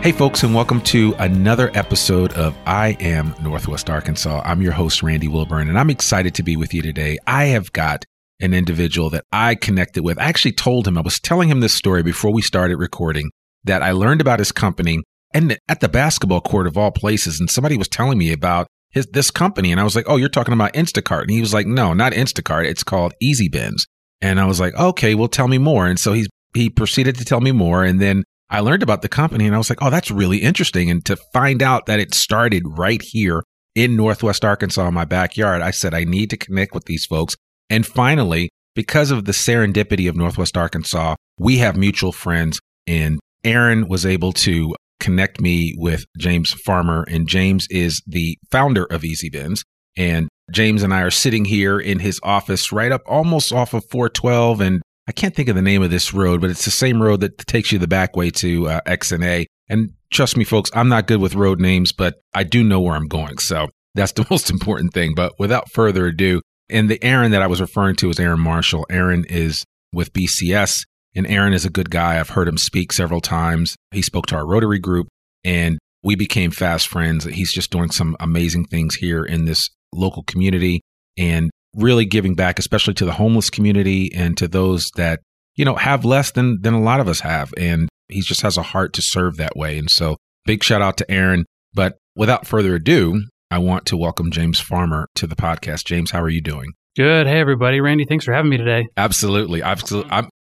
Hey folks, and welcome to another episode of I Am Northwest Arkansas. I'm your host, Randy Wilburn, and I'm excited to be with you today. I have got an individual that I connected with. I actually told him, I was telling him this story before we started recording, that I learned about his company and at the basketball court of all places, and somebody was telling me about this company, and I was like, oh, you're talking about Instacart? And he was like, no, not Instacart. It's called EasyBins. And I was like, okay, well, tell me more. And so he proceeded to tell me more, and then I learned about the company and I was like, oh, that's really interesting. And to find out that it started right here in Northwest Arkansas in my backyard, I said, I need to connect with these folks. And finally, because of the serendipity of Northwest Arkansas, we have mutual friends, and Aaron was able to connect me with James Farmer. And James is the founder of EasyBins. And James and I are sitting here in his office right up almost off of 412, and I can't think of the name of this road, but it's the same road that takes you the back way to X and A. And trust me, folks, I'm not good with road names, but I do know where I'm going. So that's the most important thing. But without further ado, and the Aaron that I was referring to is Aaron Marshall. Aaron is with BCS, and Aaron is a good guy. I've heard him speak several times. He spoke to our Rotary group, and we became fast friends. He's just doing some amazing things here in this local community, and really giving back, especially to the homeless community and to those that, you know, have less than a lot of us have. And he just has a heart to serve that way. And so big shout out to Aaron. But without further ado, I want to welcome James Farmer to the podcast. James, how are you doing? Good. Hey, everybody. Randy, thanks for having me today. Absolutely.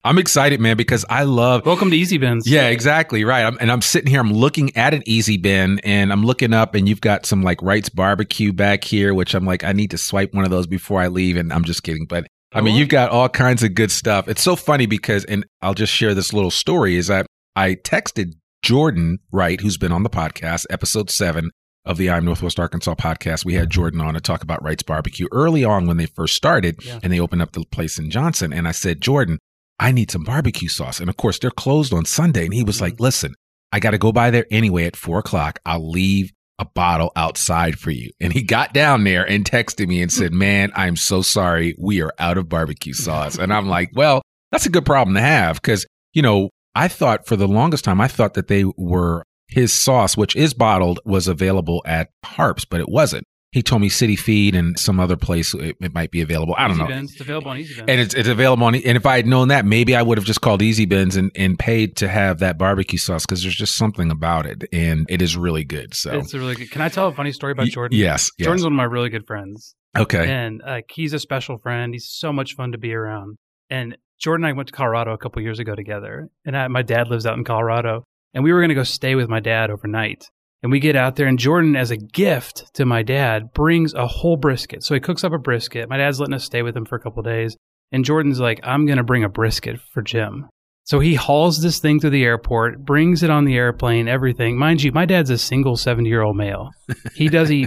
I'm excited, man, because I love... Welcome to EasyBins. Yeah, exactly. Right. I'm sitting here, I'm looking at an EasyBin, and I'm looking up, and you've got some like Wright's Barbecue back here, which I'm like, I need to swipe one of those before I leave. And I'm just kidding. But I mean, you've got all kinds of good stuff. It's so funny because, and I'll just share this little story, is that I texted Jordan Wright, who's been on the podcast, episode 7 of the I Am Northwest Arkansas podcast. We had Jordan on to talk about Wright's Barbecue early on when they first started, and they opened up the place in Johnson. And I said, Jordan, I need some barbecue sauce. And of course, they're closed on Sunday. And he was like, listen, I got to go by there anyway at 4 o'clock. I'll leave a bottle outside for you. And he got down there and texted me and said, man, I'm so sorry. We are out of barbecue sauce. And I'm like, well, that's a good problem to have because, you know, I thought for the longest time, I thought that they were his sauce, which is bottled, was available at Harps, but it wasn't. He told me City Feed and some other place it might be available. I don't know. Bins. It's available on EasyBins. And it's available on, and if I had known that, maybe I would have just called EasyBins and paid to have that barbecue sauce because there's just something about it, and it is really good. So it's a really good. Can I tell a funny story about Jordan? Yes. Jordan's one of my really good friends. Okay. And he's a special friend. He's so much fun to be around. And Jordan and I went to Colorado a couple years ago together, and my dad lives out in Colorado, and we were going to go stay with my dad overnight. And we get out there, and Jordan, as a gift to my dad, brings a whole brisket. So he cooks up a brisket. My dad's letting us stay with him for a couple of days. And Jordan's like, I'm going to bring a brisket for Jim. So he hauls this thing to the airport, brings it on the airplane, everything. Mind you, my dad's a single 70-year-old male. He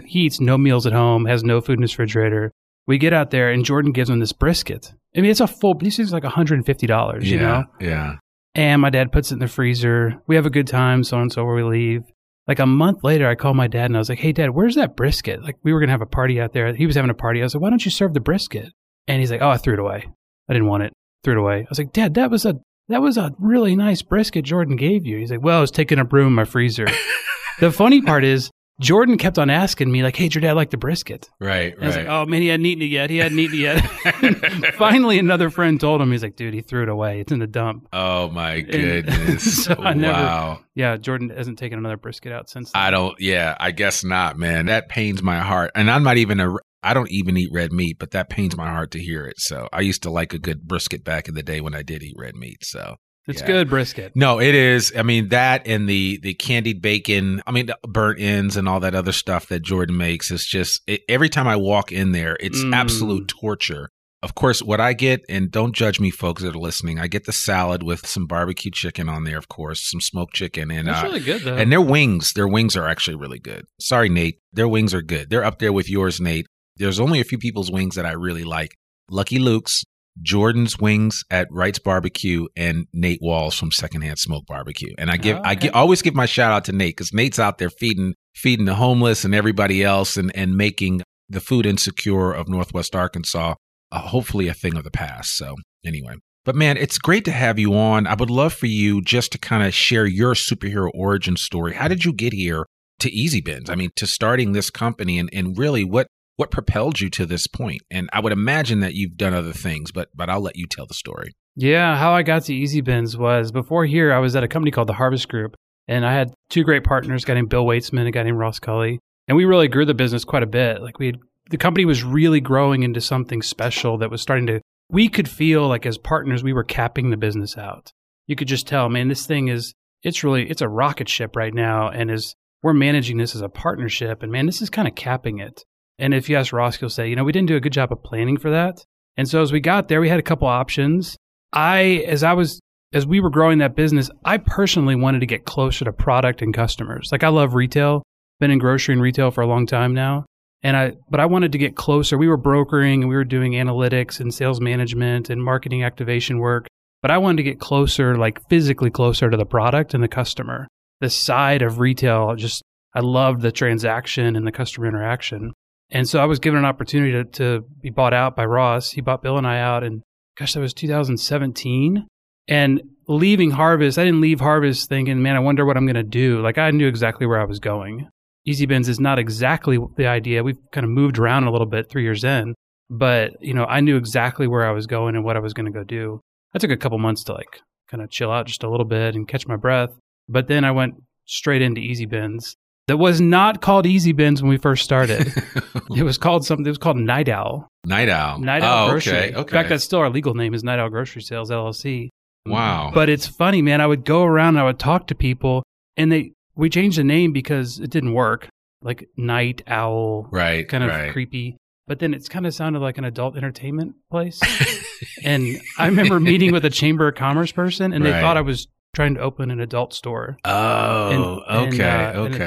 eats no meals at home, has no food in his refrigerator. We get out there, and Jordan gives him this brisket. I mean, this is like $150, you know? Yeah. And my dad puts it in the freezer. We have a good time, so-and-so where we leave. Like a month later, I called my dad and I was like, hey, Dad, where's that brisket? Like we were going to have a party out there. He was having a party. I was like, why don't you serve the brisket? And he's like, oh, I threw it away. I didn't want it. Threw it away. I was like, Dad, that was a really nice brisket Jordan gave you. He's like, well, I was taking up room in my freezer. The funny part is Jordan kept on asking me like, hey, did your dad like the brisket? Right, and I was like, oh, man, he hadn't eaten it yet. Finally, another friend told him. He's like, dude, he threw it away. It's in the dump. Oh, my goodness. So wow. Yeah, Jordan hasn't taken another brisket out since then. I guess not, man. That pains my heart. And I don't even eat red meat, but that pains my heart to hear it. So I used to like a good brisket back in the day when I did eat red meat, so. It's good brisket. No, it is. I mean, that and the candied bacon, I mean, the burnt ends and all that other stuff that Jordan makes is just, every time I walk in there, it's absolute torture. Of course, what I get, and don't judge me, folks that are listening, I get the salad with some barbecue chicken on there, of course, some smoked chicken. And that's really good, though. And their wings are actually really good. Sorry, Nate. Their wings are good. They're up there with yours, Nate. There's only a few people's wings that I really like. Lucky Luke's, Jordan's wings at Wright's Barbecue, and Nate Walls from Secondhand Smoke Barbecue. And I always give my shout out to Nate because Nate's out there feeding the homeless and everybody else and making the food insecure of Northwest Arkansas hopefully a thing of the past. So anyway, but man, it's great to have you on. I would love for you just to kind of share your superhero origin story. How did you get here to EasyBins? I mean, to starting this company and really what propelled you to this point? And I would imagine that you've done other things, but I'll let you tell the story. Yeah, how I got to EasyBins was before here, I was at a company called The Harvest Group, and I had two great partners, a guy named Bill Waitsman and a guy named Ross Culley, and we really grew the business quite a bit. Like the company was really growing into something special that was we could feel like as partners, we were capping the business out. You could just tell, man, this thing it's a rocket ship right now, and we're managing this as a partnership, and man, this is kind of capping it. And if you ask Ross, he'll say, you know, we didn't do a good job of planning for that. And so as we got there, we had a couple options. As we were growing that business, I personally wanted to get closer to product and customers. Like I love retail, been in grocery and retail for a long time now. But I wanted to get closer. We were brokering and we were doing analytics and sales management and marketing activation work. But I wanted to get closer, like physically closer to the product and the customer. The side of retail, I loved the transaction and the customer interaction. And so I was given an opportunity to be bought out by Ross. He bought Bill and I out, and gosh, that was 2017. And leaving Harvest, I didn't leave Harvest thinking, man, I wonder what I'm going to do. Like I knew exactly where I was going. EasyBins is not exactly the idea. We've kind of moved around a little bit 3 years in, but you know, I knew exactly where I was going and what I was going to go do. I took a couple months to like kind of chill out just a little bit and catch my breath. But then I went straight into EasyBins. That was not called EasyBins when we first started. It was called something. It was called Night Owl. Night Owl. Night Owl Grocery. Okay. In fact, that's still our legal name is Night Owl Grocery Sales LLC. Wow. But it's funny, man. I would go around and I would talk to people, and we changed the name because it didn't work. Like Night Owl, right? Kind of creepy. But then it's kind of sounded like an adult entertainment place. And I remember meeting with a Chamber of Commerce person, and they thought I was trying to open an adult store. In a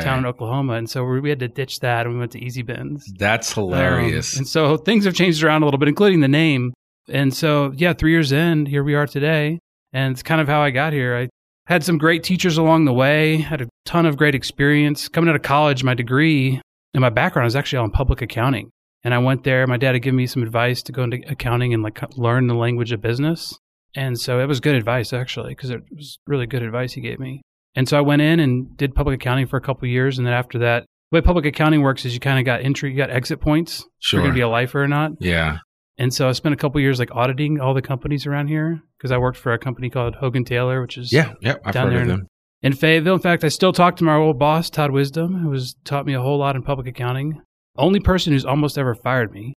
town in Oklahoma. And so we had to ditch that and we went to EasyBins. That's hilarious. And so things have changed around a little bit, including the name. And so, 3 years in, here we are today. And it's kind of how I got here. I had some great teachers along the way, had a ton of great experience. Coming out of college, my degree and my background was actually on public accounting. And I went there. My dad had given me some advice to go into accounting and learn the language of business. And so it was good advice, actually, because it was really good advice he gave me. And so I went in and did public accounting for a couple of years. And then after that, the way public accounting works is you kind of got entry, you got exit points. Sure. If you're going to be a lifer or not. Yeah. And so I spent a couple of years auditing all the companies around here because I worked for a company called Hogan Taylor, which is I've heard of them. In Fayetteville. In fact, I still talk to my old boss, Todd Wisdom, who has taught me a whole lot in public accounting. Only person who's almost ever fired me.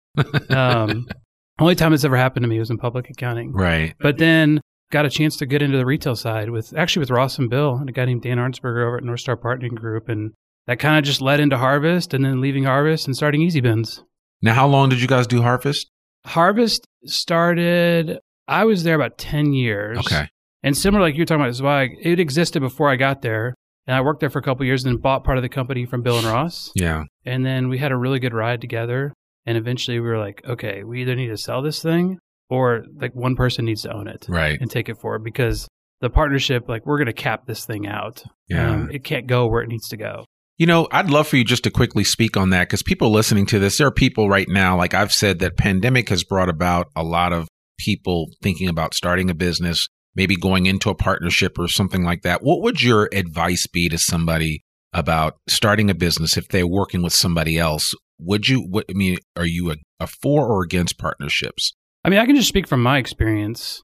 Only time it's ever happened to me was in public accounting. Right. But then got a chance to get into the retail side with Ross and Bill and a guy named Dan Arnsberger over at North Star Partnering Group. And that kind of just led into Harvest and then leaving Harvest and starting EasyBins. Now, how long did you guys do Harvest? Harvest started, I was there about 10 years. Okay. And similar like you're talking about, it existed before I got there. And I worked there for a couple of years and then bought part of the company from Bill and Ross. Yeah. And then we had a really good ride together. And eventually we were like, okay, we either need to sell this thing or one person needs to own it. Right. And take it forward because the partnership, we're going to cap this thing out. Yeah. It can't go where it needs to go. I'd love for you just to quickly speak on that because people listening to this, there are people right now, like I've said, that pandemic has brought about a lot of people thinking about starting a business, maybe going into a partnership or something like that. What would your advice be to somebody about starting a business if they're working with somebody else? Are you a for or against partnerships? I can just speak from my experience.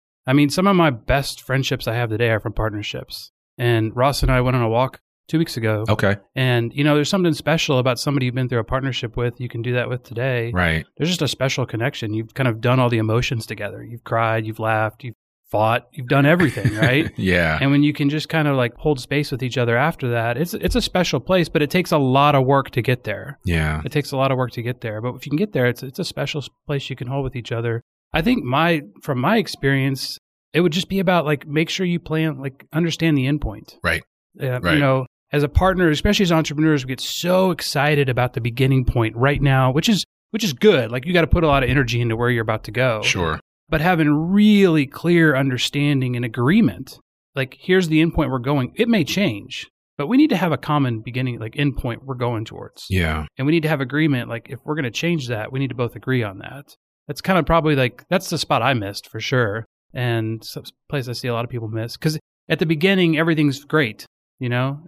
Some of my best friendships I have today are from partnerships. And Ross and I went on a walk 2 weeks ago. Okay. And, there's something special about somebody you've been through a partnership with. You can do that with today. Right. There's just a special connection. You've kind of done all the emotions together. You've cried, you've laughed, you've fought, you've done everything, right? Yeah. And when you can just kind of hold space with each other after that, it's a special place, but it takes a lot of work to get there. Yeah. It takes a lot of work to get there. But if you can get there, it's a special place you can hold with each other. I think from my experience, it would just be about make sure you plan, understand the end point. Right. Right. As a partner, especially as entrepreneurs, we get so excited about the beginning point right now, which is good. You got to put a lot of energy into where you're about to go. Sure. But having really clear understanding and agreement, here's the end point we're going. It may change, but we need to have a common beginning, end point we're going towards. Yeah. And we need to have agreement. If we're going to change that, we need to both agree on that. That's kind of probably that's the spot I missed for sure. And it's a place I see a lot of people miss. Because at the beginning, everything's great.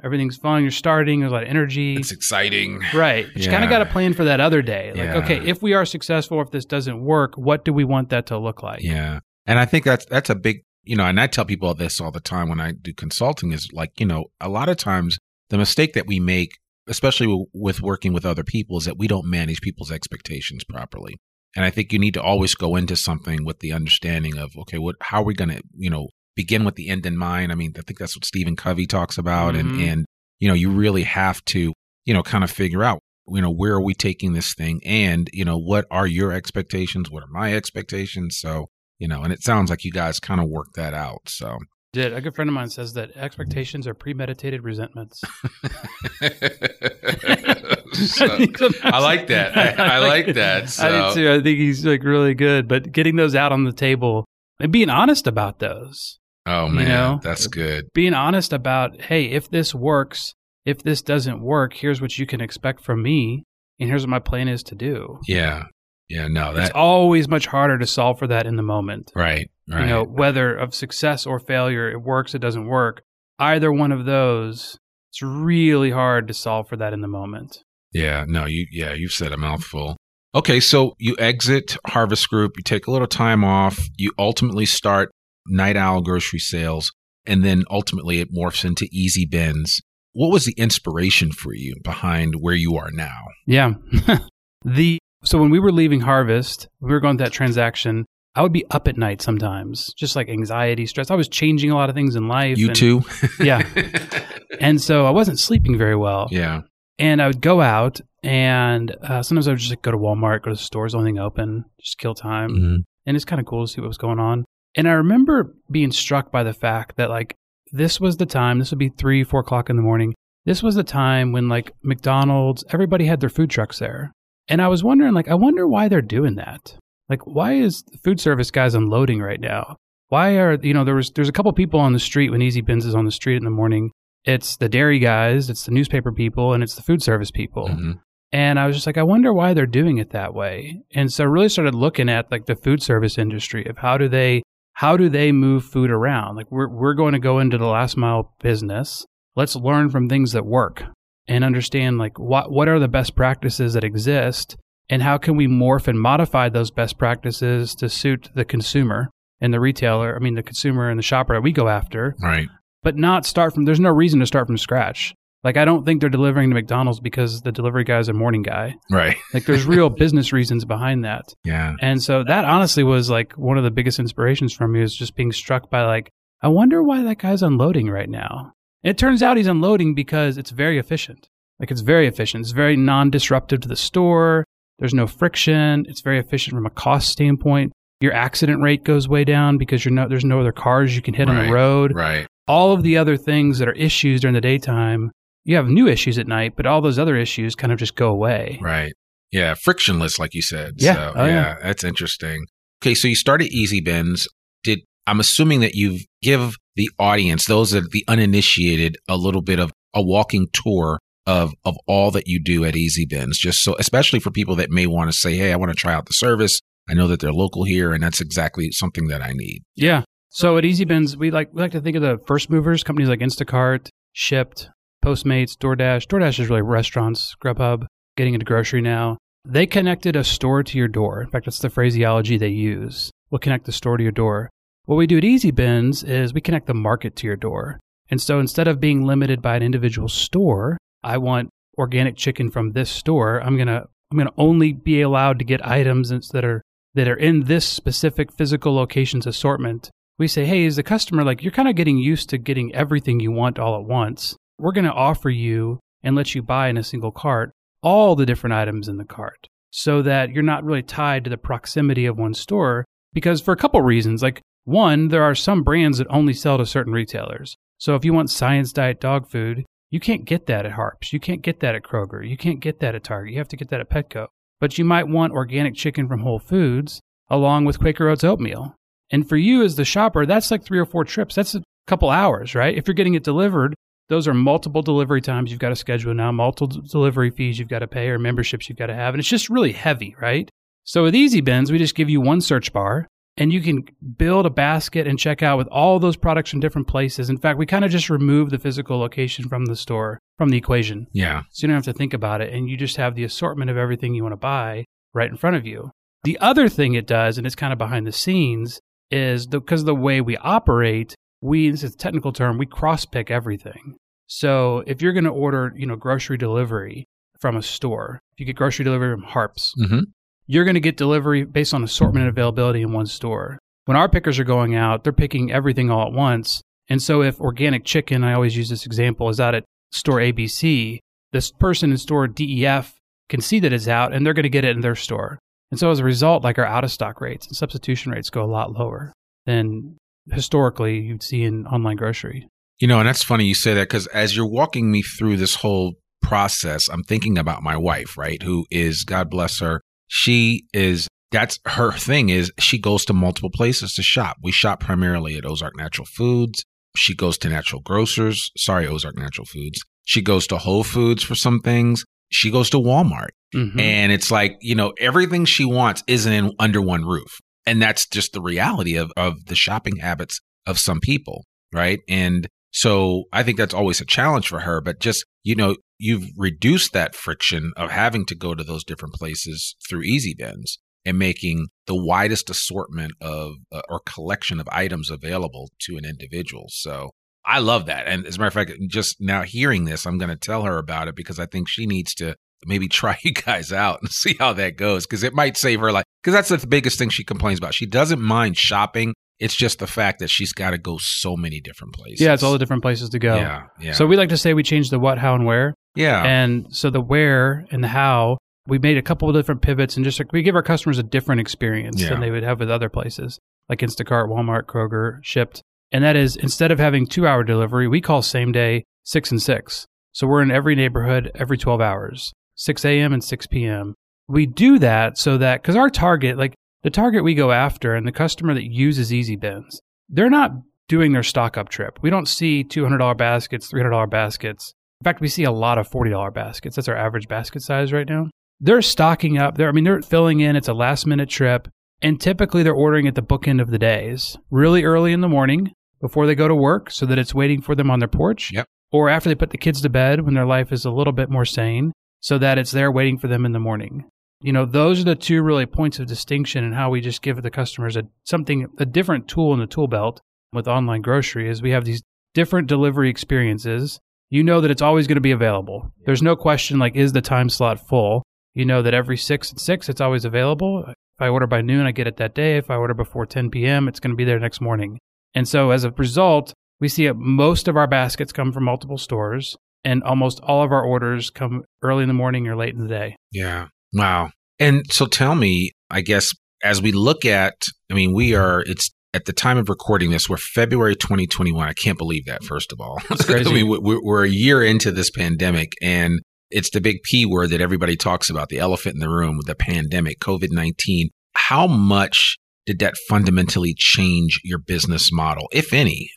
Everything's fun. You're starting. There's a lot of energy. It's exciting. Right. But you kind of got to plan for that other day. Okay, if we are successful, if this doesn't work, what do we want that to look like? Yeah. And I think that's a big, and I tell people this all the time when I do consulting is a lot of times the mistake that we make, especially with working with other people, is that we don't manage people's expectations properly. And I think you need to always go into something with the understanding of, okay, how are we going to, begin with the end in mind. I think that's what Stephen Covey talks about. Mm-hmm. And you really have to, kind of figure out, where are we taking this thing? And, what are your expectations? What are my expectations? So, and it sounds like you guys kind of worked that out. So. Did. A good friend of mine says that expectations are premeditated resentments. I like that. I like that. So. I do too. I think he's really good, but getting those out on the table and being honest about those. Oh, man, that's good. Being honest about, hey, if this works, if this doesn't work, here's what you can expect from me, and here's what my plan is to do. Yeah. Yeah, no. It's always much harder to solve for that in the moment. Right, right. Whether of success or failure, it works, it doesn't work, either one of those, it's really hard to solve for that in the moment. Yeah, no, you've said a mouthful. Okay, so you exit Harvest Group, you take a little time off, you ultimately start Night Owl Grocery Sales, and then ultimately it morphs into EasyBins. What was the inspiration for you behind where you are now? Yeah. So when we were leaving Harvest, we were going to that transaction, I would be up at night sometimes, just anxiety, stress. I was changing a lot of things in life. You too? Yeah. And so I wasn't sleeping very well. Yeah. And I would go out. And sometimes I would just go to Walmart, go to the stores, only thing open, just kill time. Mm-hmm. And it's kind of cool to see what was going on. And I remember being struck by the fact that this was the time, this would be 3, 4 o'clock in the morning. This was the time when like McDonald's, everybody had their food trucks there. And I was wondering, like, I wonder why they're doing that. Like, why is food service guys unloading right now? Why are, you know, there's a couple people on the street when EasyBins is on the street in the morning. It's the dairy guys, it's the newspaper people, and it's the food service people. Mm-hmm. And I was just like, I wonder why they're doing it that way. And so I really started looking at like the food service industry of how do they move food around? Like we're going to go into the last mile business. Let's learn from things that work and understand like what are the best practices that exist and how can we morph and modify those best practices to suit the consumer and the retailer, I mean the consumer and the shopper that we go after. Right. But not start from, there's no reason to start from scratch. Like, I don't think they're delivering to McDonald's because the delivery guy is a morning guy. Right. Like, there's real business reasons behind that. Yeah. And so that honestly was, like, one of the biggest inspirations for me is just being struck by, like, I wonder why that guy's unloading right now. And it turns out he's unloading because it's very efficient. Like, it's very efficient. It's very non-disruptive to the store. There's no friction. It's very efficient from a cost standpoint. Your accident rate goes way down because there's no other cars you can hit on the road. Right. All of the other things that are issues during the daytime, you have new issues at night, but all those other issues kind of just go away. Right. Yeah. Frictionless, like you said. Yeah. So, yeah. That's interesting. Okay. So you started EasyBins. I'm assuming that you give the audience, those that are the uninitiated, a little bit of a walking tour of all that you do at EasyBins, just so, especially for people that may want to say, hey, I want to try out the service. I know that they're local here, and that's exactly something that I need. Yeah. So at EasyBins, we like to think of the first movers, companies like Instacart, Shipt, Postmates, DoorDash. DoorDash is really restaurants, Grubhub, getting into grocery now. They connected a store to your door. In fact, that's the phraseology they use. We'll connect the store to your door. What we do at EasyBins is we connect the market to your door. And so instead of being limited by an individual store, I want organic chicken from this store. I'm gonna only be allowed to get items that are in this specific physical location's assortment. We say, hey, as a customer, like you're kind of getting used to getting everything you want all at once. We're going to offer you and let you buy in a single cart all the different items in the cart so that you're not really tied to the proximity of one store because for a couple reasons, like one, there are some brands that only sell to certain retailers. So if you want Science Diet dog food, you can't get that at Harps. You can't get that at Kroger. You can't get that at Target. You have to get that at Petco. But you might want organic chicken from Whole Foods along with Quaker Oats oatmeal. And for you as the shopper, that's like 3 or 4 trips. That's a couple hours, right? If you're getting it delivered, those are multiple delivery times you've got to schedule now, multiple delivery fees you've got to pay or memberships you've got to have. And it's just really heavy, right? So with EasyBins, we just give you one search bar and you can build a basket and check out with all those products from different places. In fact, we kind of just remove the physical location from the store, from the equation. Yeah. So you don't have to think about it. And you just have the assortment of everything you want to buy right in front of you. The other thing it does, and it's kind of behind the scenes, is because of the way we operate, this is a technical term, we cross-pick everything. So if you're going to order, grocery delivery from a store, if you get grocery delivery from Harps, mm-hmm. You're going to get delivery based on assortment and availability in one store. When our pickers are going out, they're picking everything all at once. And so if organic chicken, I always use this example, is out at store ABC, this person in store DEF can see that it's out and they're going to get it in their store. And so as a result, like our out-of-stock rates and substitution rates go a lot lower than historically you'd see in online grocery. And that's funny you say that because as you're walking me through this whole process, I'm thinking about my wife, right? Who is, God bless her, that's her thing is she goes to multiple places to shop. We shop primarily at Ozark Natural Foods. She goes to Ozark Natural Foods. She goes to Whole Foods for some things. She goes to Walmart. Mm-hmm. And it's like, everything she wants isn't under one roof. And that's just the reality of the shopping habits of some people, right? And so I think that's always a challenge for her. But just, you've reduced that friction of having to go to those different places through EasyBins and making the widest assortment of or collection of items available to an individual. So I love that. And as a matter of fact, just now hearing this, I'm going to tell her about it because I think she needs to maybe try you guys out and see how that goes because it might save her life. Because that's the biggest thing she complains about. She doesn't mind shopping. It's just the fact that she's got to go so many different places. Yeah, it's all the different places to go. Yeah. So we like to say we changed the what, how, and where. Yeah. And so the where and the how, we made a couple of different pivots and just like we give our customers a different experience than they would have with other places like Instacart, Walmart, Kroger, Shipt. And that is, instead of having 2-hour delivery, we call same day 6 and 6. So we're in every neighborhood every 12 hours, 6 a.m. and 6 p.m. We do that so that, because our target, like the target we go after and the customer that uses EasyBins, they're not doing their stock up trip. We don't see $200 baskets, $300 baskets. In fact, we see a lot of $40 baskets. That's our average basket size right now. They're stocking up. They're filling in. It's a last minute trip. And typically they're ordering at the bookend of the days, really early in the morning before they go to work so that it's waiting for them on their porch. Yep. Or after they put the kids to bed when their life is a little bit more sane so that it's there waiting for them in the morning. You know, those are the two really points of distinction in how we just give the customers a different tool in the tool belt with online grocery is we have these different delivery experiences. You know that it's always going to be available. There's no question, like, is the time slot full? You know that every 6 and 6, it's always available. If I order by noon, I get it that day. If I order before 10 p.m., it's going to be there next morning. And so as a result, we see that most of our baskets come from multiple stores, and almost all of our orders come early in the morning or late in the day. Yeah. Wow. And so tell me, I guess, as we look at, it's at the time of recording this, we're February 2021. I can't believe that, first of all. That's crazy. We're a year into this pandemic, and it's the big P word that everybody talks about, the elephant in the room with the pandemic, COVID-19. How much did that fundamentally change your business model, if any,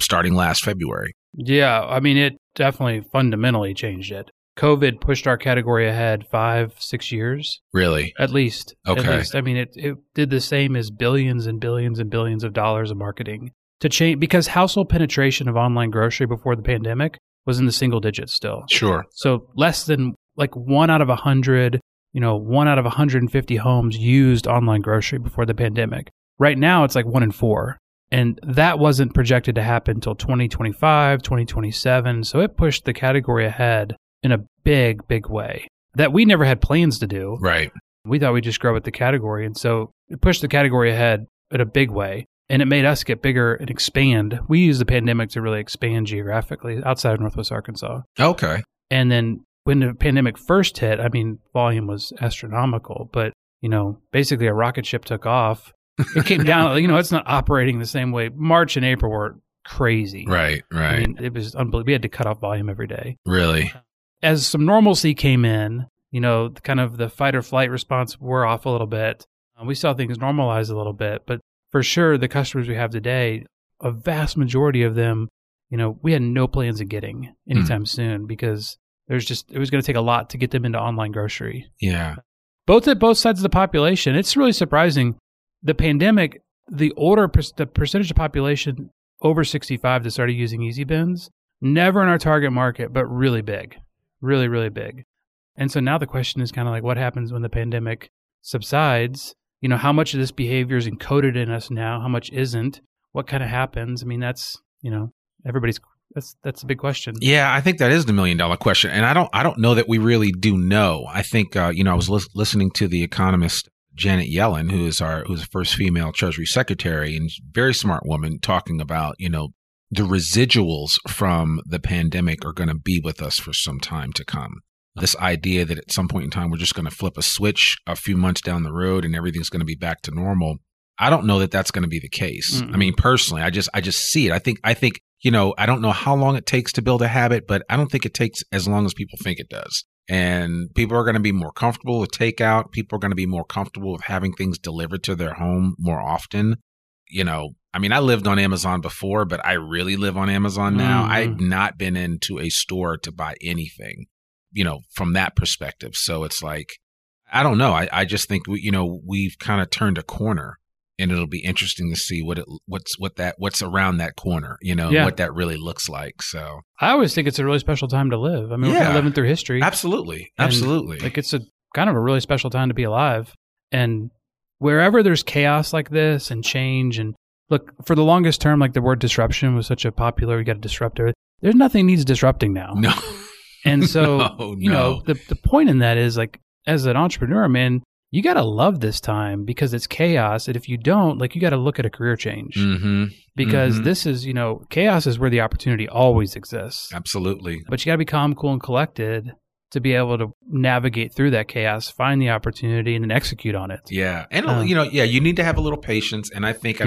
starting last February? Yeah. It definitely fundamentally changed it. COVID pushed our category ahead 5-6 years. Really? At least. Okay. At least. It did the same as billions and billions and billions of dollars of marketing to change, because household penetration of online grocery before the pandemic was in the single digits still. Sure. So less than 1 out of 100, 1 out of 150 homes used online grocery before the pandemic. Right now, it's 1 in 4. And that wasn't projected to happen until 2025, 2027. So it pushed the category ahead in a big, big way that we never had plans to do. Right. We thought we'd just grow with the category. And so it pushed the category ahead in a big way. And it made us get bigger and expand. We used the pandemic to really expand geographically outside of Northwest Arkansas. Okay. And then when the pandemic first hit, volume was astronomical, but, basically a rocket ship took off. It came down, it's not operating the same way. March and April were crazy. Right. It was unbelievable. We had to cut off volume every day. Really? As some normalcy came in, kind of the fight or flight response wore off a little bit. We saw things normalize a little bit, but for sure, the customers we have today, a vast majority of them, we had no plans of getting anytime soon, because it was going to take a lot to get them into online grocery. Yeah. Both sides of the population. It's really surprising. The pandemic, the percentage of population over 65 that started using EasyBins, never in our target market, but really big, really, really big. And so now the question is what happens when the pandemic subsides? How much of this behavior is encoded in us now? How much isn't? What kind of happens? That's a big question. Yeah, I think that is the million-dollar question. And I don't know that we really do know. I think, I was listening to the economist Janet Yellen, who's the first female Treasury Secretary, and very smart woman, talking about, the residuals from the pandemic are going to be with us for some time to come. This idea that at some point in time, we're just going to flip a switch a few months down the road and everything's going to be back to normal. I don't know that that's going to be the case. Mm-hmm. Personally, I just see it. I think, I don't know how long it takes to build a habit, but I don't think it takes as long as people think it does. And people are going to be more comfortable with takeout. People are going to be more comfortable with having things delivered to their home more often. I lived on Amazon before, but I really live on Amazon now. Mm-hmm. I've not been into a store to buy anything, from that perspective. So it's I don't know. I just think, we've kind of turned a corner, and it'll be interesting to see what's around that corner, what that really looks like. So I always think it's a really special time to live. We're kind of living through history. Absolutely. It's a kind of a really special time to be alive. And wherever there's chaos like this and change, and look, for the longest term, the word disruption was such a popular, you got to disrupt everything. There's nothing needs disrupting now. No. And so, the point in that is as an entrepreneur, man, you got to love this time because it's chaos. And if you don't, you got to look at a career change, mm-hmm. because mm-hmm. this is, chaos is where the opportunity always exists. Absolutely. But you got to be calm, cool, and collected to be able to navigate through that chaos, find the opportunity, and then execute on it. Yeah. And, you need to have a little patience. And I think,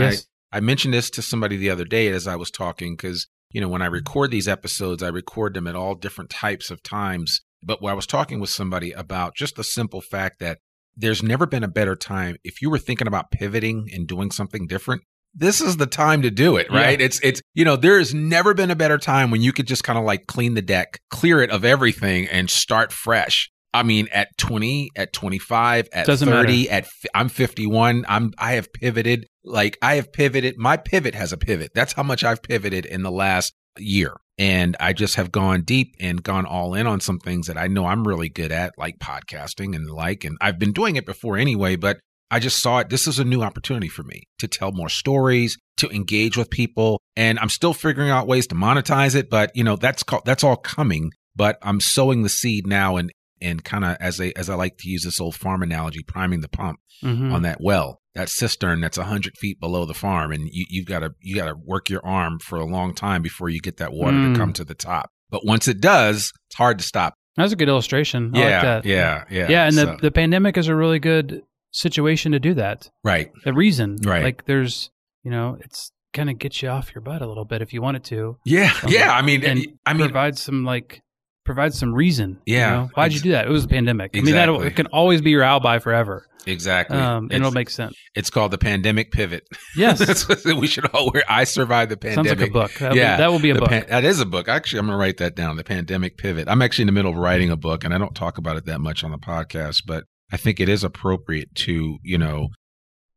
I mentioned this to somebody the other day as I was talking, because, you know, when I record these episodes, I record them at all different types of times. But I was talking with somebody about just the simple fact that there's never been a better time. If you were thinking about pivoting and doing something different, this is the time to do it, right? Yeah. It's you know, there has never been a better time when you could just kind of like clean the deck, clear it of everything and start fresh. I mean, at 20, at 25, at 30, at I'm 51, I have pivoted. Like I have pivoted. My pivot has a pivot. That's how much I've pivoted in the last year. And I just have gone deep and gone all in on some things that I know I'm really good at, like podcasting and the like. And I've been doing it before anyway, but I just saw it. This is a new opportunity for me to tell more stories, to engage with people. And I'm still figuring out ways to monetize it, but you know, that's all coming. But I'm sowing the seed now and kind of, as I like to use this old farm analogy, priming the pump on that well, that cistern that's 100 feet below the farm. And you've got to work your arm for a long time before you get that water to come to the top. But once it does, it's hard to stop. That's a good illustration. I like that. Yeah. Yeah. And the pandemic is a really good situation to do that. Right. The reason. Right. Like there's, you know, it's kind of gets you off your butt a little bit if you wanted to. Yeah. Yeah. I mean, provide some like. Provides some reason. Yeah. You know? Why'd you do that? It was a pandemic. Exactly. I mean, it can always be your alibi forever. Exactly. And it'll make sense. It's called the pandemic pivot. Yes. That's what we should all wear. I survived the pandemic. Sounds like a book. That will be a book. That is a book. Actually, I'm going to write that down. The pandemic pivot. I'm actually in the middle of writing a book and I don't talk about it that much on the podcast, but I think it is appropriate to, you know,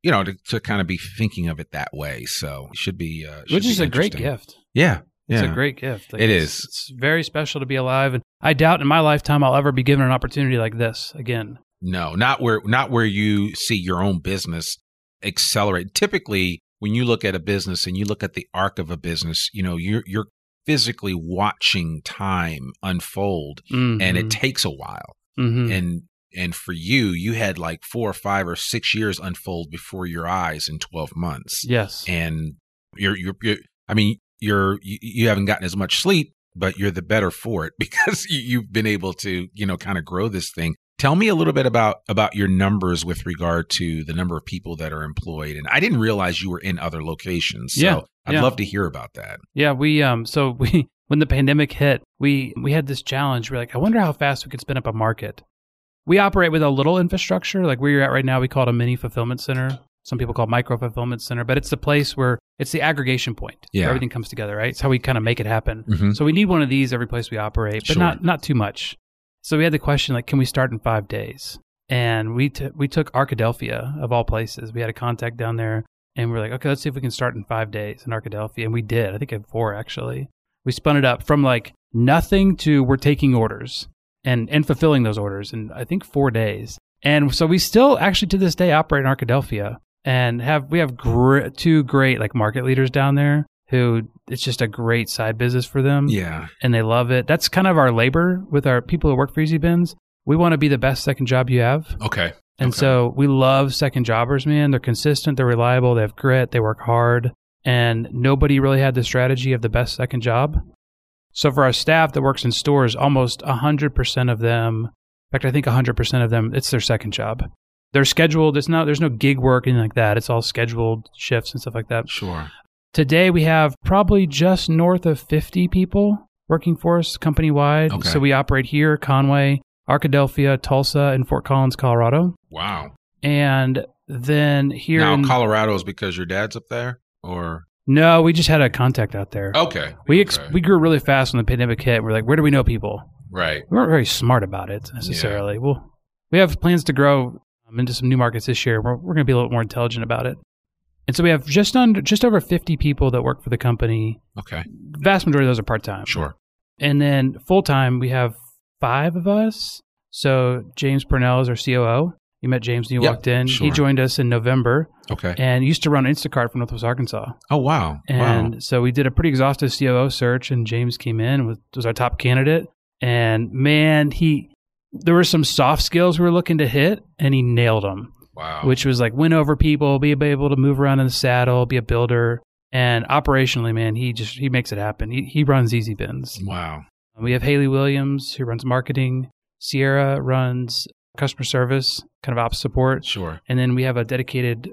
to kind of be thinking of it that way. So it should be, which is a great gift. Yeah. Yeah. It's a great gift. Like it is. It's very special to be alive, and I doubt in my lifetime I'll ever be given an opportunity like this again. No, not where you see your own business accelerate. Typically, when you look at a business and you look at the arc of a business, you know, you're physically watching time unfold, and it takes a while. Mm-hmm. And for you had like 4 or 5 or 6 years unfold before your eyes in 12 months. Yes, and you haven't gotten as much sleep, but you're the better for it because you've been able to, you know, kind of grow this thing. Tell me a little bit about your numbers with regard to the number of people that are employed. And I didn't realize you were in other locations. So I'd love to hear about that. Yeah. We when the pandemic hit, we had this challenge. We're like, I wonder how fast we could spin up a market. We operate with a little infrastructure. Like where you're at right now, we call it a mini fulfillment center. Some people call it micro-fulfillment center, but it's the place where it's the aggregation point where everything comes together, right? It's how we kind of make it happen. Mm-hmm. So we need one of these every place we operate, but not too much. So we had the question, like, can we start in 5 days? And we took Arkadelphia, of all places. We had a contact down there, and we're like, okay, let's see if we can start in 5 days in Arkadelphia. And we did. I think in 4, actually. We spun it up from, like, nothing to we're taking orders and fulfilling those orders in, I think, 4 days. And so we still actually to this day operate in Arkadelphia. And we have two great like market leaders down there who it's just a great side business for them. Yeah. And they love it. That's kind of our labor with our people who work for EasyBins. We want to be the best second job you have. Okay. And so we love second jobbers, man. They're consistent. They're reliable. They have grit. They work hard. And nobody really had the strategy of the best second job. So for our staff that works in stores, almost 100% of them, in fact, I think 100% of them, it's their second job. They're scheduled. There's no gig work, anything like that. It's all scheduled shifts and stuff like that. Sure. Today, we have probably just north of 50 people working for us company-wide. Okay. So we operate here, Conway, Arkadelphia, Tulsa, and Fort Collins, Colorado. Wow. And then here now, Colorado is because your dad's up there? Or... No, we just had a contact out there. Okay. We grew really fast when the pandemic hit. We're like, where do we know people? Right. We weren't very smart about it, necessarily. Yeah. Well, we have plans to grow... into some new markets this year. We're going to be a little more intelligent about it. And so we have just over 50 people that work for the company. Okay. The vast majority of those are part-time. Sure. And then full-time, we have 5 of us. So James Purnell is our COO. You met James when you walked in. Sure. He joined us in November. Okay. And used to run Instacart from Northwest Arkansas. Oh, wow. And so we did a pretty exhaustive COO search, and James came in, was our top candidate. And man, there were some soft skills we were looking to hit, and he nailed them. Wow. Which was like win over people, be able to move around in the saddle, be a builder. And operationally, man, he makes it happen. He runs EasyBins. Wow. We have Haley Williams, who runs marketing. Sierra runs customer service, kind of ops support. Sure. And then we have a dedicated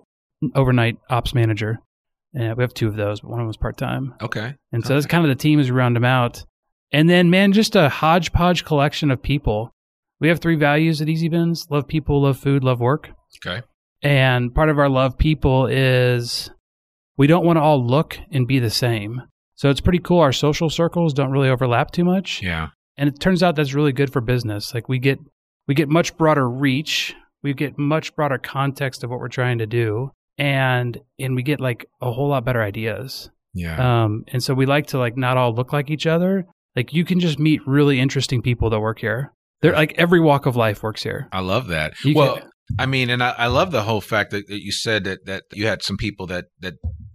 overnight ops manager. We have two of those, but one of them was part-time. Okay. And so that's kind of the team as we round them out. And then, man, just a hodgepodge collection of people. We have three values at EasyBins: love people, love food, love work. Okay. And part of our love people is we don't want to all look and be the same. So it's pretty cool. Our social circles don't really overlap too much. Yeah. And it turns out that's really good for business. Like we get much broader reach. We get much broader context of what we're trying to do. And we get like a whole lot better ideas. Yeah. And so we like to like not all look like each other. Like you can just meet really interesting people that work here. They're like every walk of life works here. I love that. I love the whole fact that you said that you had some people that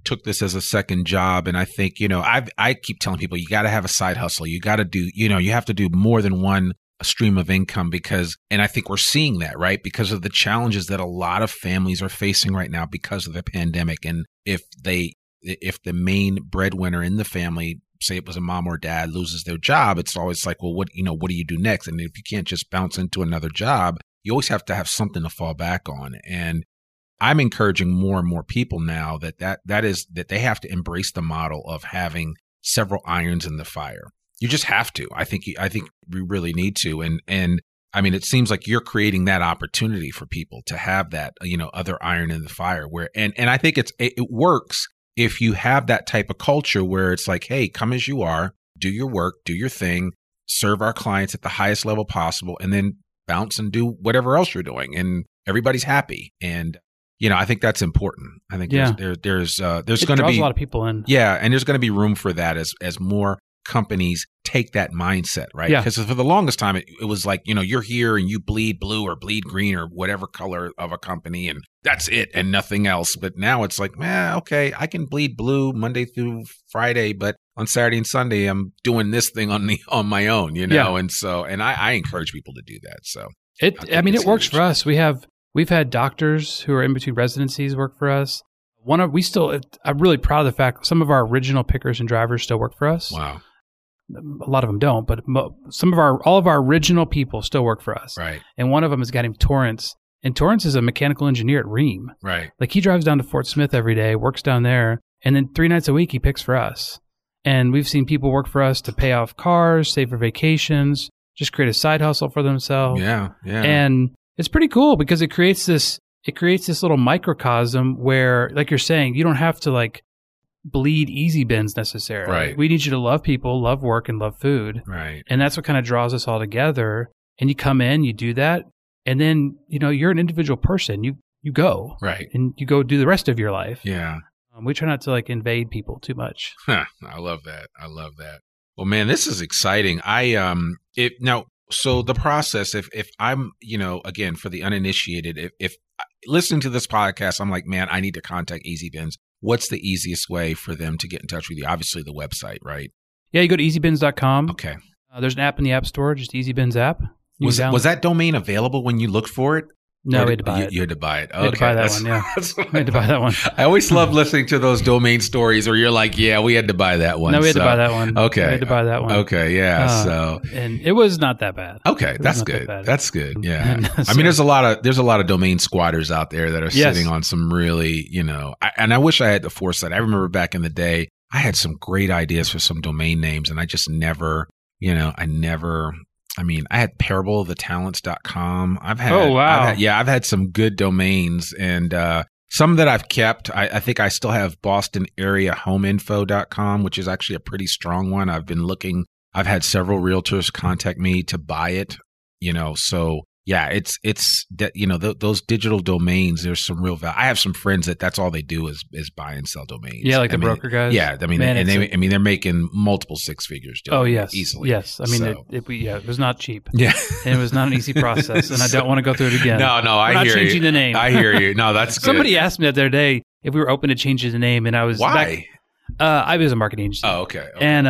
took this as a second job. And I think, I keep telling people, you got to have a side hustle. You got to do, you have to do more than one stream of income and I think we're seeing that, right? Because of the challenges that a lot of families are facing right now because of the pandemic. And if the main breadwinner in the family, say it was a mom or dad, loses their job, it's always like, well, what do you do next? And if you can't just bounce into another job, you always have to have something to fall back on. And I'm encouraging more and more people now that they have to embrace the model of having several irons in the fire. You just have to. I think we really need to. And I mean, it seems like you're creating that opportunity for people to have that, other iron in the fire where, and I think it works if you have that type of culture where it's like, hey, come as you are, do your work, do your thing, serve our clients at the highest level possible, and then bounce and do whatever else you're doing. And everybody's happy. And, I think that's important. I think there's going to be a lot of people in. Yeah. And there's going to be room for that as more companies take that mindset, right? Because for the longest time, it was like, you're here and you bleed blue or bleed green or whatever color of a company, and that's it and nothing else. But now it's like, okay, I can bleed blue Monday through Friday, but on Saturday and Sunday, I'm doing this thing on my own, Yeah. And so, and I encourage people to do that. So it works for us. We've had doctors who are in between residencies work for us. I'm really proud of the fact some of our original pickers and drivers still work for us. Wow. A lot of them don't, but all of our original people still work for us. Right. And one of them is a guy named Torrance. And Torrance is a mechanical engineer at Ream. Right. Like he drives down to Fort Smith every day, works down there, and then 3 nights a week he picks for us. And we've seen people work for us to pay off cars, save for vacations, just create a side hustle for themselves. Yeah. Yeah. And it's pretty cool because it creates this little microcosm where, like you're saying, you don't have to like bleed EasyBins necessarily. Right. We need you to love people, love work, and love food. Right. And that's what kind of draws us all together. And you come in, you do that, and then, you're an individual person. You go. Right. And you go do the rest of your life. Yeah. We try not to like invade people too much. Huh. I love that. I love that. Well, man, this is exciting. So the process, if I'm, again, for the uninitiated, if listening to this podcast, I'm like, man, I need to contact EasyBins. What's the easiest way for them to get in touch with you? Obviously, the website, right? Yeah, you go to EasyBins.com. Okay. There's an app in the App Store, just EasyBins app. Was that domain available when you looked for it? No, we had to buy it. You had to buy it. Okay. We had to buy that one. I always love listening to those domain stories where you're like, yeah, we had to buy that one. No, we had to buy that one. Okay. We had to buy that one. Okay, yeah. And it was not that bad. Okay, that's good. That's good, yeah. I mean, there's a lot of domain squatters out there that are sitting on some really, and I wish I had the foresight. I remember back in the day, I had some great ideas for some domain names, and I just never, I had parableofthetalents.com. I've had some good domains, and some that I've kept. I think I still have bostonareahomeinfo.com, which is actually a pretty strong one. I've been looking. I've had several realtors contact me to buy it. So yeah, those digital domains. There's some real value. I have some friends that's all they do is buy and sell domains. Yeah, like broker guys. Yeah, they're making multiple six figures. Oh yes, easily. Yes, it was not cheap. Yeah, and it was not an easy process, and I don't want to go through it again. No, I hear you. Not changing the name. I hear you. No, that's good. Somebody asked me the other day if we were open to changing the name, and I was why? I was a marketing agency. Oh, okay. And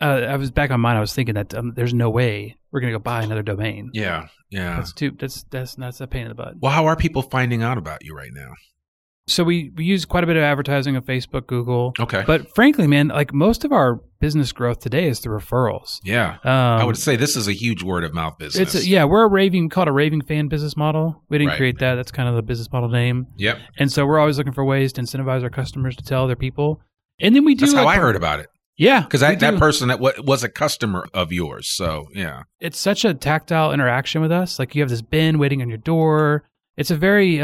I was back on mine. I was thinking that there's no way we're going to go buy another domain. Yeah. That's a pain in the butt. Well, how are people finding out about you right now? So we use quite a bit of advertising on Facebook, Google. Okay. But frankly, man, like most of our business growth today is through referrals. Yeah. I would say this is a huge word of mouth business. We're called a raving fan business model. We didn't create that. That's kind of the business model name. Yep. And so we're always looking for ways to incentivize our customers to tell their people. And then we do. That's how I heard about it. Yeah. Because that person that was a customer of yours. So, yeah. It's such a tactile interaction with us. Like you have this bin waiting on your door. It's a very,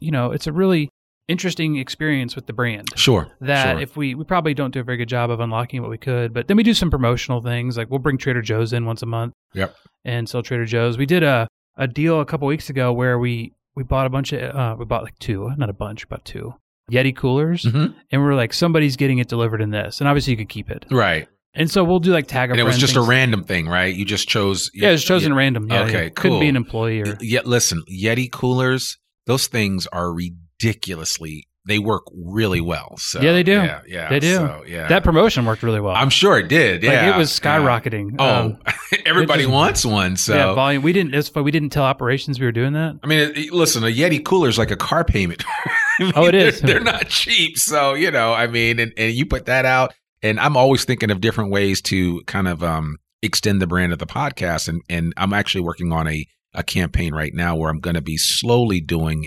it's a really interesting experience with the brand. Sure. If we probably don't do a very good job of unlocking what we could, but then we do some promotional things. Like we'll bring Trader Joe's in once a month. Yep. And sell Trader Joe's. We did a deal a couple weeks ago where we bought a bunch of, we bought two Yeti coolers, mm-hmm. and we're like, somebody's getting it delivered in this, and obviously you could keep it, right? And so we'll do like tag. And it was just things. A random thing, right? You just chose. Yeah, it was chosen random. Yeah, okay, cool. Couldn't be an employee or. Yeah, listen, Yeti coolers, those things are ridiculously. They work really well. So, yeah, they do. Yeah, they do. So, yeah, that promotion worked really well. I'm sure it did. Yeah, it was skyrocketing. Everybody wants one. So yeah, volume. We didn't tell operations we were doing that. I mean, listen, a Yeti cooler is like a car payment. I mean, it is. They're not cheap. So, and you put that out. And I'm always thinking of different ways to kind of extend the brand of the podcast. And I'm actually working on a campaign right now where I'm going to be slowly doing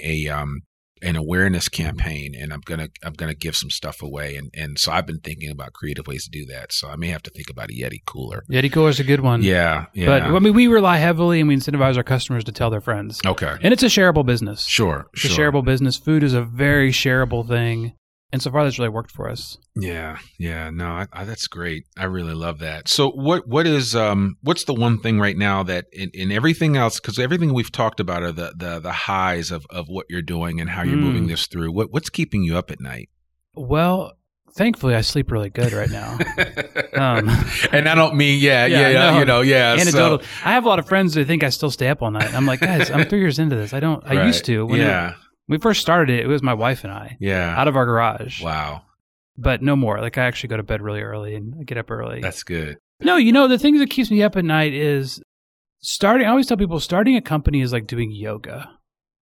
an awareness campaign. And I'm going to give some stuff away. And so I've been thinking about creative ways to do that. So I may have to think about a Yeti cooler. Yeti cooler is a good one. Yeah. But I mean, we rely heavily and we incentivize our customers to tell their friends. Okay. And it's a shareable business. Sure. It's a shareable business. Food is a very shareable thing. And so far, that's really worked for us. Yeah. Yeah. No, I that's great. I really love that. So what's the one thing right now that in everything else, because everything we've talked about are the highs of what you're doing and how you're moving this through. What's keeping you up at night? Well, thankfully, I sleep really good right now. And I don't mean, anecdotal. So. I have a lot of friends who think I still stay up all night. I'm like, guys, I'm 3 years into this. I used to. When we first started it, it was my wife and I. Yeah. Out of our garage. Wow. But no more. Like I actually go to bed really early and I get up early. That's good. No, the things that keeps me up at night is I always tell people starting a company is like doing yoga.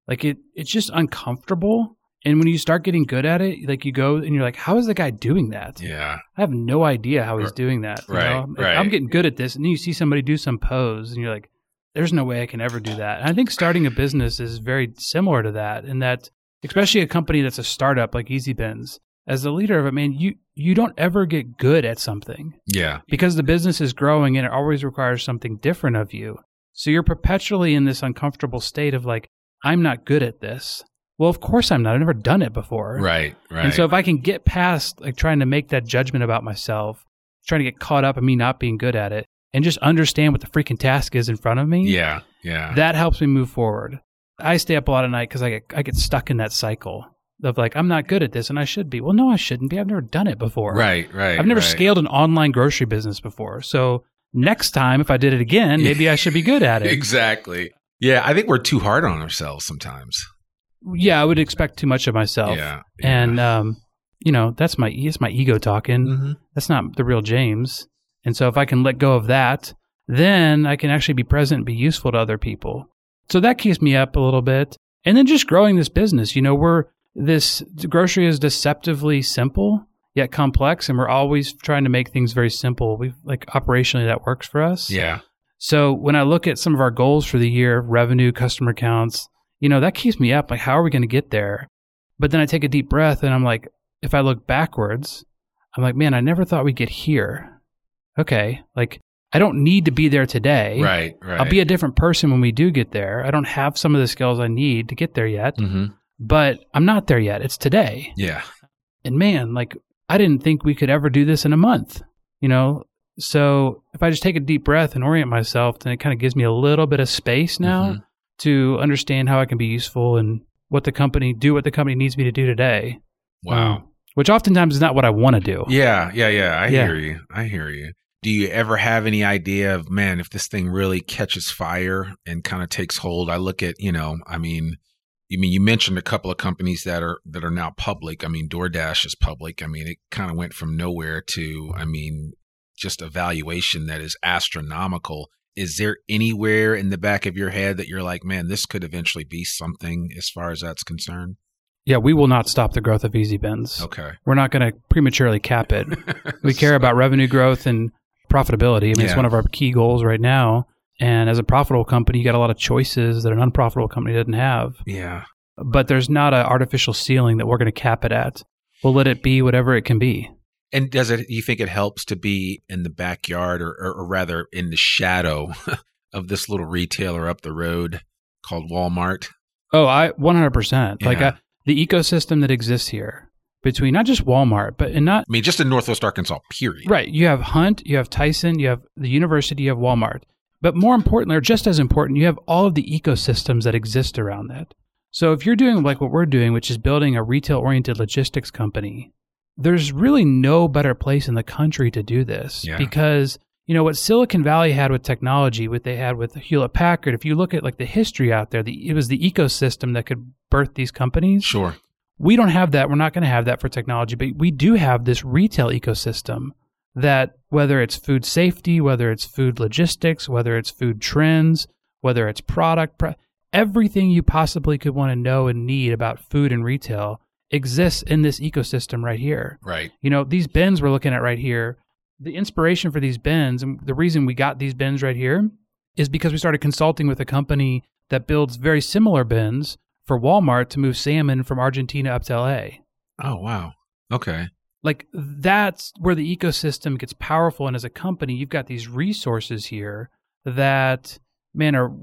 Like it's just uncomfortable. And when you start getting good at it, like you go and you're like, how is the guy doing that? Yeah. I have no idea how he's doing that. Right. I'm getting good at this. And then you see somebody do some pose and you're like, there's no way I can ever do that. And I think starting a business is very similar to that in that, especially a company that's a startup like EasyBins, as the leader of it, man, you don't ever get good at something. Yeah. Because the business is growing and it always requires something different of you. So you're perpetually in this uncomfortable state of like, I'm not good at this. Well, of course I'm not. I've never done it before. Right. And so if I can get past like trying to make that judgment about myself, trying to get caught up in me not being good at it, and just understand what the freaking task is in front of me. Yeah. That helps me move forward. I stay up a lot at night because I get stuck in that cycle of like, I'm not good at this and I should be. Well, no, I shouldn't be. I've never done it before. Right. I've never scaled an online grocery business before. So next time, if I did it again, maybe I should be good at it. Exactly. Yeah. I think we're too hard on ourselves sometimes. Yeah. I would expect too much of myself. Yeah. And, that's my ego talking. Mm-hmm. That's not the real James. And so if I can let go of that, then I can actually be present and be useful to other people. So that keeps me up a little bit. And then just growing this business, the grocery is deceptively simple yet complex. And we're always trying to make things very simple. We've operationally that works for us. Yeah. So when I look at some of our goals for the year, revenue, customer counts, that keeps me up. Like, how are we going to get there? But then I take a deep breath and I'm like, if I look backwards, I'm like, man, I never thought we'd get here. Okay, I don't need to be there today. Right. I'll be a different person when we do get there. I don't have some of the skills I need to get there yet, mm-hmm. but I'm not there yet. It's today. Yeah. And man, I didn't think we could ever do this in a month, So if I just take a deep breath and orient myself, then it kind of gives me a little bit of space now mm-hmm. to understand how I can be useful and what the company needs me to do today. Wow. Which oftentimes is not what I want to do. Yeah. I hear you. Do you ever have any idea of, man, if this thing really catches fire and kind of takes hold? I look at, you mentioned a couple of companies that are now public. I mean, DoorDash is public. I mean, it kind of went from nowhere to, just a valuation that is astronomical. Is there anywhere in the back of your head that you're like, man, this could eventually be something as far as that's concerned? Yeah, we will not stop the growth of EasyBins. Okay. We're not going to prematurely cap it. We care about revenue growth and profitability. I mean, it's one of our key goals right now. And as a profitable company, you got a lot of choices that an unprofitable company doesn't have. Yeah. But there's not an artificial ceiling that we're going to cap it at. We'll let it be whatever it can be. And does it? You think it helps to be in the backyard or rather in the shadow of this little retailer up the road called Walmart? Oh, I 100%. Yeah. Like the ecosystem that exists here between not just Walmart, just in Northwest Arkansas, period. Right. You have Hunt, you have Tyson, you have the university, you have Walmart. But more importantly, or just as important, you have all of the ecosystems that exist around that. So if you're doing like what we're doing, which is building a retail-oriented logistics company, there's really no better place in the country to do this because, you know, what Silicon Valley had with technology, what they had with Hewlett-Packard, if you look at like the history out there, it was the ecosystem that could birth these companies. Sure. We don't have that. We're not going to have that for technology, but we do have this retail ecosystem that whether it's food safety, whether it's food logistics, whether it's food trends, whether it's product, everything you possibly could want to know and need about food and retail exists in this ecosystem right here. Right. You know, these bins we're looking at right here, the inspiration for these bins and the reason we got these bins right here is because we started consulting with a company that builds very similar bins for Walmart to move salmon from Argentina up to LA. Oh, wow. Okay. Like that's where the ecosystem gets powerful. And as a company, you've got these resources here that, man, are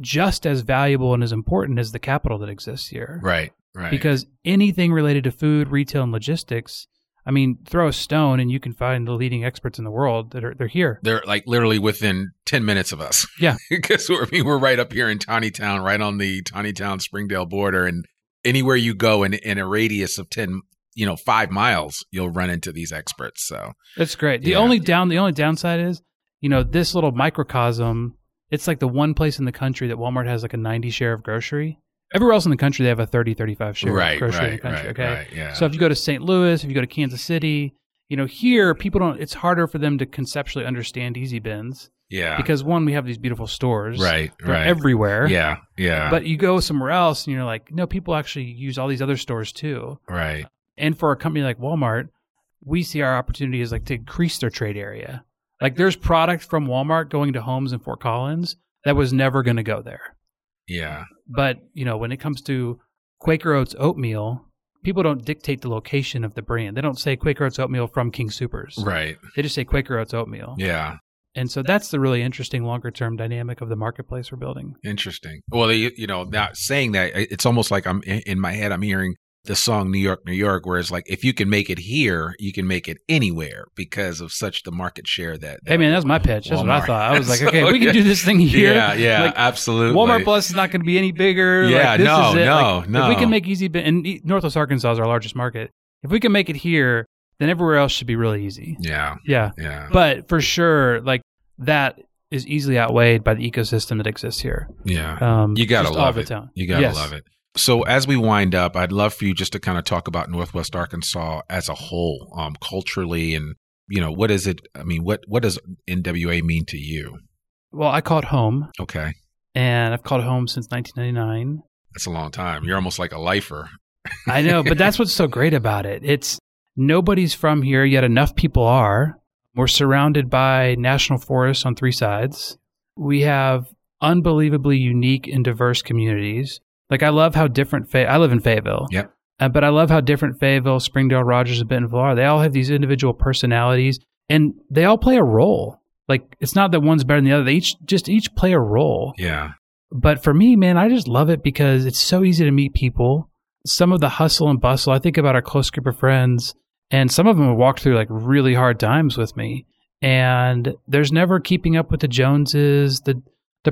just as valuable and as important as the capital that exists here. Right, right. Because anything related to food, retail, and logistics, I mean, throw a stone and you can find the leading experts in the world they're here. They're like literally within 10 minutes of us. Yeah. Because we're right up here in Tawny Town, right on the Tawny Town Springdale border. And anywhere you go in a radius of 5 miles, you'll run into these experts. So that's great. The only downside is, you know, this little microcosm, it's like the one place in the country that Walmart has like a 90 share of grocery. Everywhere else in the country, they have a 30-35 share of grocery in the country. So if you go to St. Louis, if you go to Kansas City, you know, here people don't, it's harder for them to conceptually understand EasyBins. Yeah. Because one, we have these beautiful stores. Right. They're everywhere. Yeah. Yeah. But you go somewhere else and you're like, no, people actually use all these other stores too. Right. And for a company like Walmart, we see our opportunity is like to increase their trade area. Like there's product from Walmart going to homes in Fort Collins that was never going to go there. Yeah. But, you know, when it comes to Quaker Oats oatmeal, people don't dictate the location of the brand. They don't say Quaker Oats oatmeal from King Soopers. Right. They just say Quaker Oats oatmeal. Yeah. And so that's the really interesting longer-term dynamic of the marketplace we're building. Interesting. Well, you know, now saying that, it's almost like I'm in my head, I'm hearing the song New York, New York, where it's like, if you can make it here, you can make it anywhere because of such the market share that hey, man, that's my pitch. That's Walmart. What I thought. I was like, okay, we can do this thing here. Yeah, yeah, like, absolutely. Walmart Plus is not going to be any bigger. Yeah, like, this no, is it. No, like, no. If we can make EasyBins, and Northwest Arkansas is our largest market. If we can make it here, then everywhere else should be really easy. Yeah. Yeah. Yeah. But for sure, like that is easily outweighed by the ecosystem that exists here. Yeah. You got to love it. You got to love it. So as we wind up, I'd love for you just to kind of talk about Northwest Arkansas as a whole, culturally, and you know, what is it? I mean, what does NWA mean to you? Well, I call it home. Okay. And I've called it home since 1999. That's a long time. You're almost like a lifer. I know, but that's what's so great about it. It's nobody's from here, yet enough people are. We're surrounded by national forests on three sides. We have unbelievably unique and diverse communities. Like, I love how different I live in Fayetteville. Yep. But I love how different Fayetteville, Springdale, Rogers, and Bentonville are. They all have these individual personalities, and they all play a role. Like, it's not that one's better than the other. They each play a role. Yeah. But for me, man, I just love it because it's so easy to meet people. Some of the hustle and bustle, I think about our close group of friends, and some of them have walked through, like, really hard times with me. And there's never keeping up with the Joneses, the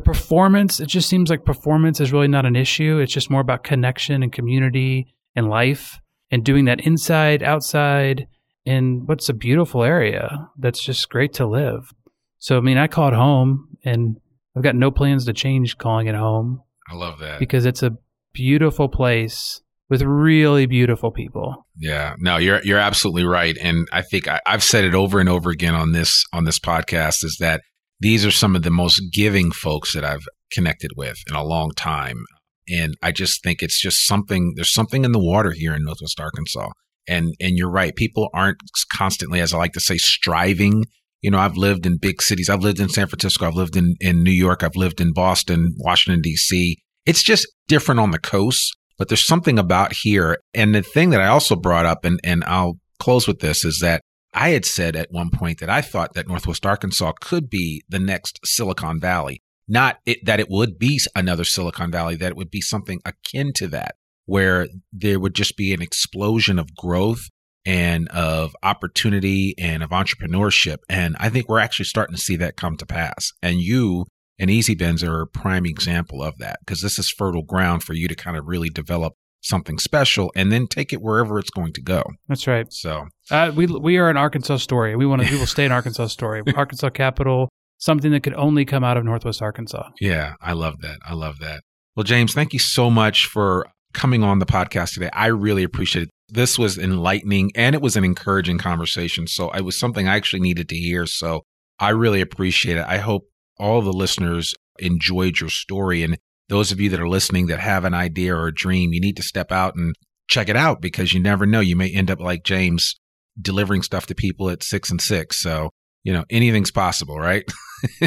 performance, it just seems like performance is really not an issue. It's just more about connection and community and life and doing that inside, outside, in what's a beautiful area that's just great to live. So, I mean, I call it home, and I've got no plans to change calling it home. I love that. Because it's a beautiful place with really beautiful people. Yeah. No, you're absolutely right. And I think I've said it over and over again on this podcast is that these are some of the most giving folks that I've connected with in a long time. And I just think it's just something, there's something in the water here in Northwest Arkansas. And you're right. People aren't constantly, as I like to say, striving. You know, I've lived in big cities. I've lived in San Francisco. I've lived in New York. I've lived in Boston, Washington, D.C. It's just different on the coast, but there's something about here. And the thing that I also brought up, and I'll close with this, is that I had said at one point that I thought that Northwest Arkansas could be the next Silicon Valley. That it would be another Silicon Valley, that it would be something akin to that, where there would just be an explosion of growth and of opportunity and of entrepreneurship. And I think we're actually starting to see that come to pass. And you and EasyBins are a prime example of that, because this is fertile ground for you to kind of really develop something special and then take it wherever it's going to go. That's right. So we are an Arkansas story. We want to stay an Arkansas story. Arkansas capital, something that could only come out of Northwest Arkansas. Yeah, I love that. I love that. Well, James, thank you so much for coming on the podcast today. I really appreciate it. This was enlightening, and it was an encouraging conversation. So it was something I actually needed to hear. So I really appreciate it. I hope all the listeners enjoyed your story. And those of you that are listening that have an idea or a dream, you need to step out and check it out, because you never know. You may end up like James, delivering stuff to people at 6 and 6. So, you know, anything's possible, right?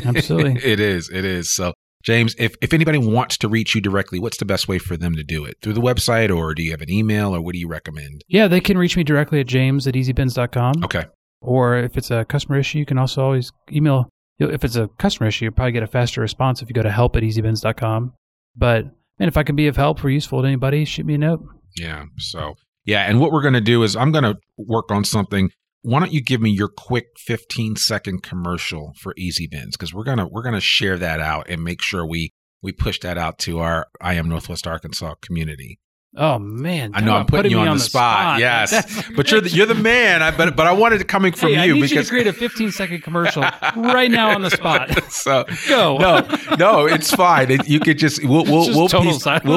Absolutely. It is. It is. So, James, if anybody wants to reach you directly, what's the best way for them to do it? Through the website, or do you have an email, or what do you recommend? Yeah, they can reach me directly at james@easybins.com. Okay. Or if it's a customer issue, you can also always email. If it's a customer issue, you'll probably get a faster response if you go to help@easybins.com. But, man, if I can be of help or useful to anybody, shoot me a note. Yeah. So, yeah. And what we're going to do is I'm going to work on something. Why don't you give me your quick 15-second commercial for EasyBins? Because we're gonna share that out and make sure we push that out to our I Am Northwest Arkansas community. Oh man, I know I'm putting you on the spot. Yes, that's but you're the man. But I wanted it coming from you. I need you to create a 15-second commercial right now on the spot. So go. No, it's fine. You could just we'll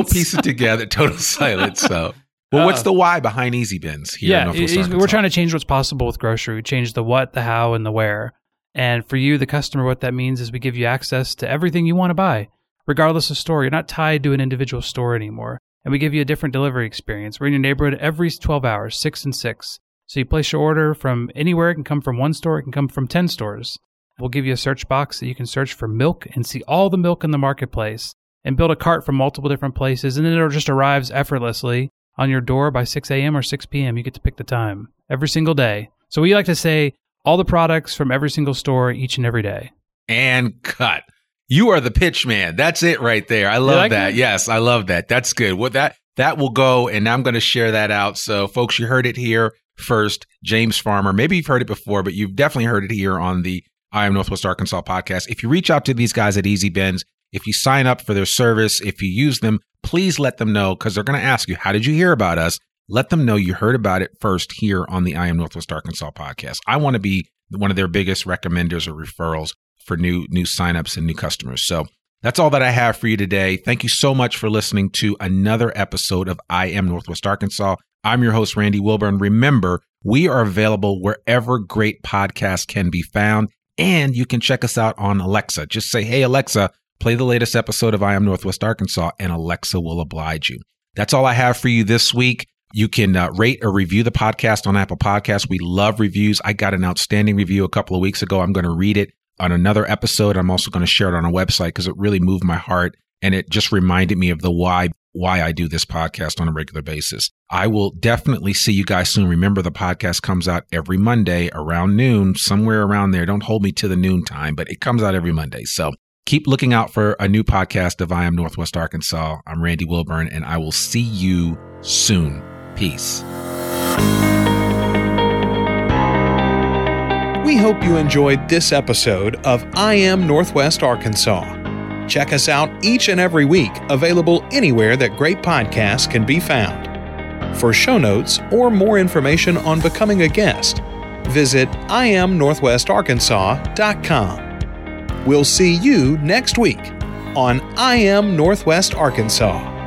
piece it together. Total silence. So. Well, what's the why behind EasyBins here in Northwest Arkansas? We're trying to change what's possible with grocery. We change the what, the how, and the where. And for you, the customer, what that means is we give you access to everything you want to buy, regardless of store. You're not tied to an individual store anymore. And we give you a different delivery experience. We're in your neighborhood every 12 hours, 6 and 6. So you place your order from anywhere. It can come from one store. It can come from 10 stores. We'll give you a search box that you can search for milk and see all the milk in the marketplace and build a cart from multiple different places. And then it just arrives effortlessly on your door by 6 a.m. or 6 p.m. You get to pick the time every single day. So we like to say all the products from every single store each and every day. And cut. You are the pitch man. That's it right there. I love that. Yes, I love that. That's good. Well, that will go, and I'm going to share that out. So, folks, you heard it here first. James Farmer. Maybe you've heard it before, but you've definitely heard it here on the I Am Northwest Arkansas podcast. If you reach out to these guys at EasyBins, if you sign up for their service, if you use them, please let them know, because they're going to ask you, how did you hear about us? Let them know you heard about it first here on the I Am Northwest Arkansas podcast. I want to be one of their biggest recommenders or referrals for new signups and new customers. So that's all that I have for you today. Thank you so much for listening to another episode of I Am Northwest Arkansas. I'm your host, Randy Wilburn. Remember, we are available wherever great podcasts can be found, and you can check us out on Alexa. Just say, hey, Alexa, play the latest episode of I Am Northwest Arkansas, and Alexa will oblige you. That's all I have for you this week. You can rate or review the podcast on Apple Podcasts. We love reviews. I got an outstanding review a couple of weeks ago. I'm going to read it on another episode. I'm also going to share it on our website, because it really moved my heart, and it just reminded me of the why I do this podcast on a regular basis. I will definitely see you guys soon. Remember, the podcast comes out every Monday around noon, somewhere around there. Don't hold me to the noon time, but it comes out every Monday. So keep looking out for a new podcast of I Am Northwest Arkansas. I'm Randy Wilburn, and I will see you soon. Peace. We hope you enjoyed this episode of I Am Northwest Arkansas. Check us out each and every week, available anywhere that great podcasts can be found. For show notes or more information on becoming a guest, visit IamNorthwestArkansas.com. We'll see you next week on I Am Northwest Arkansas.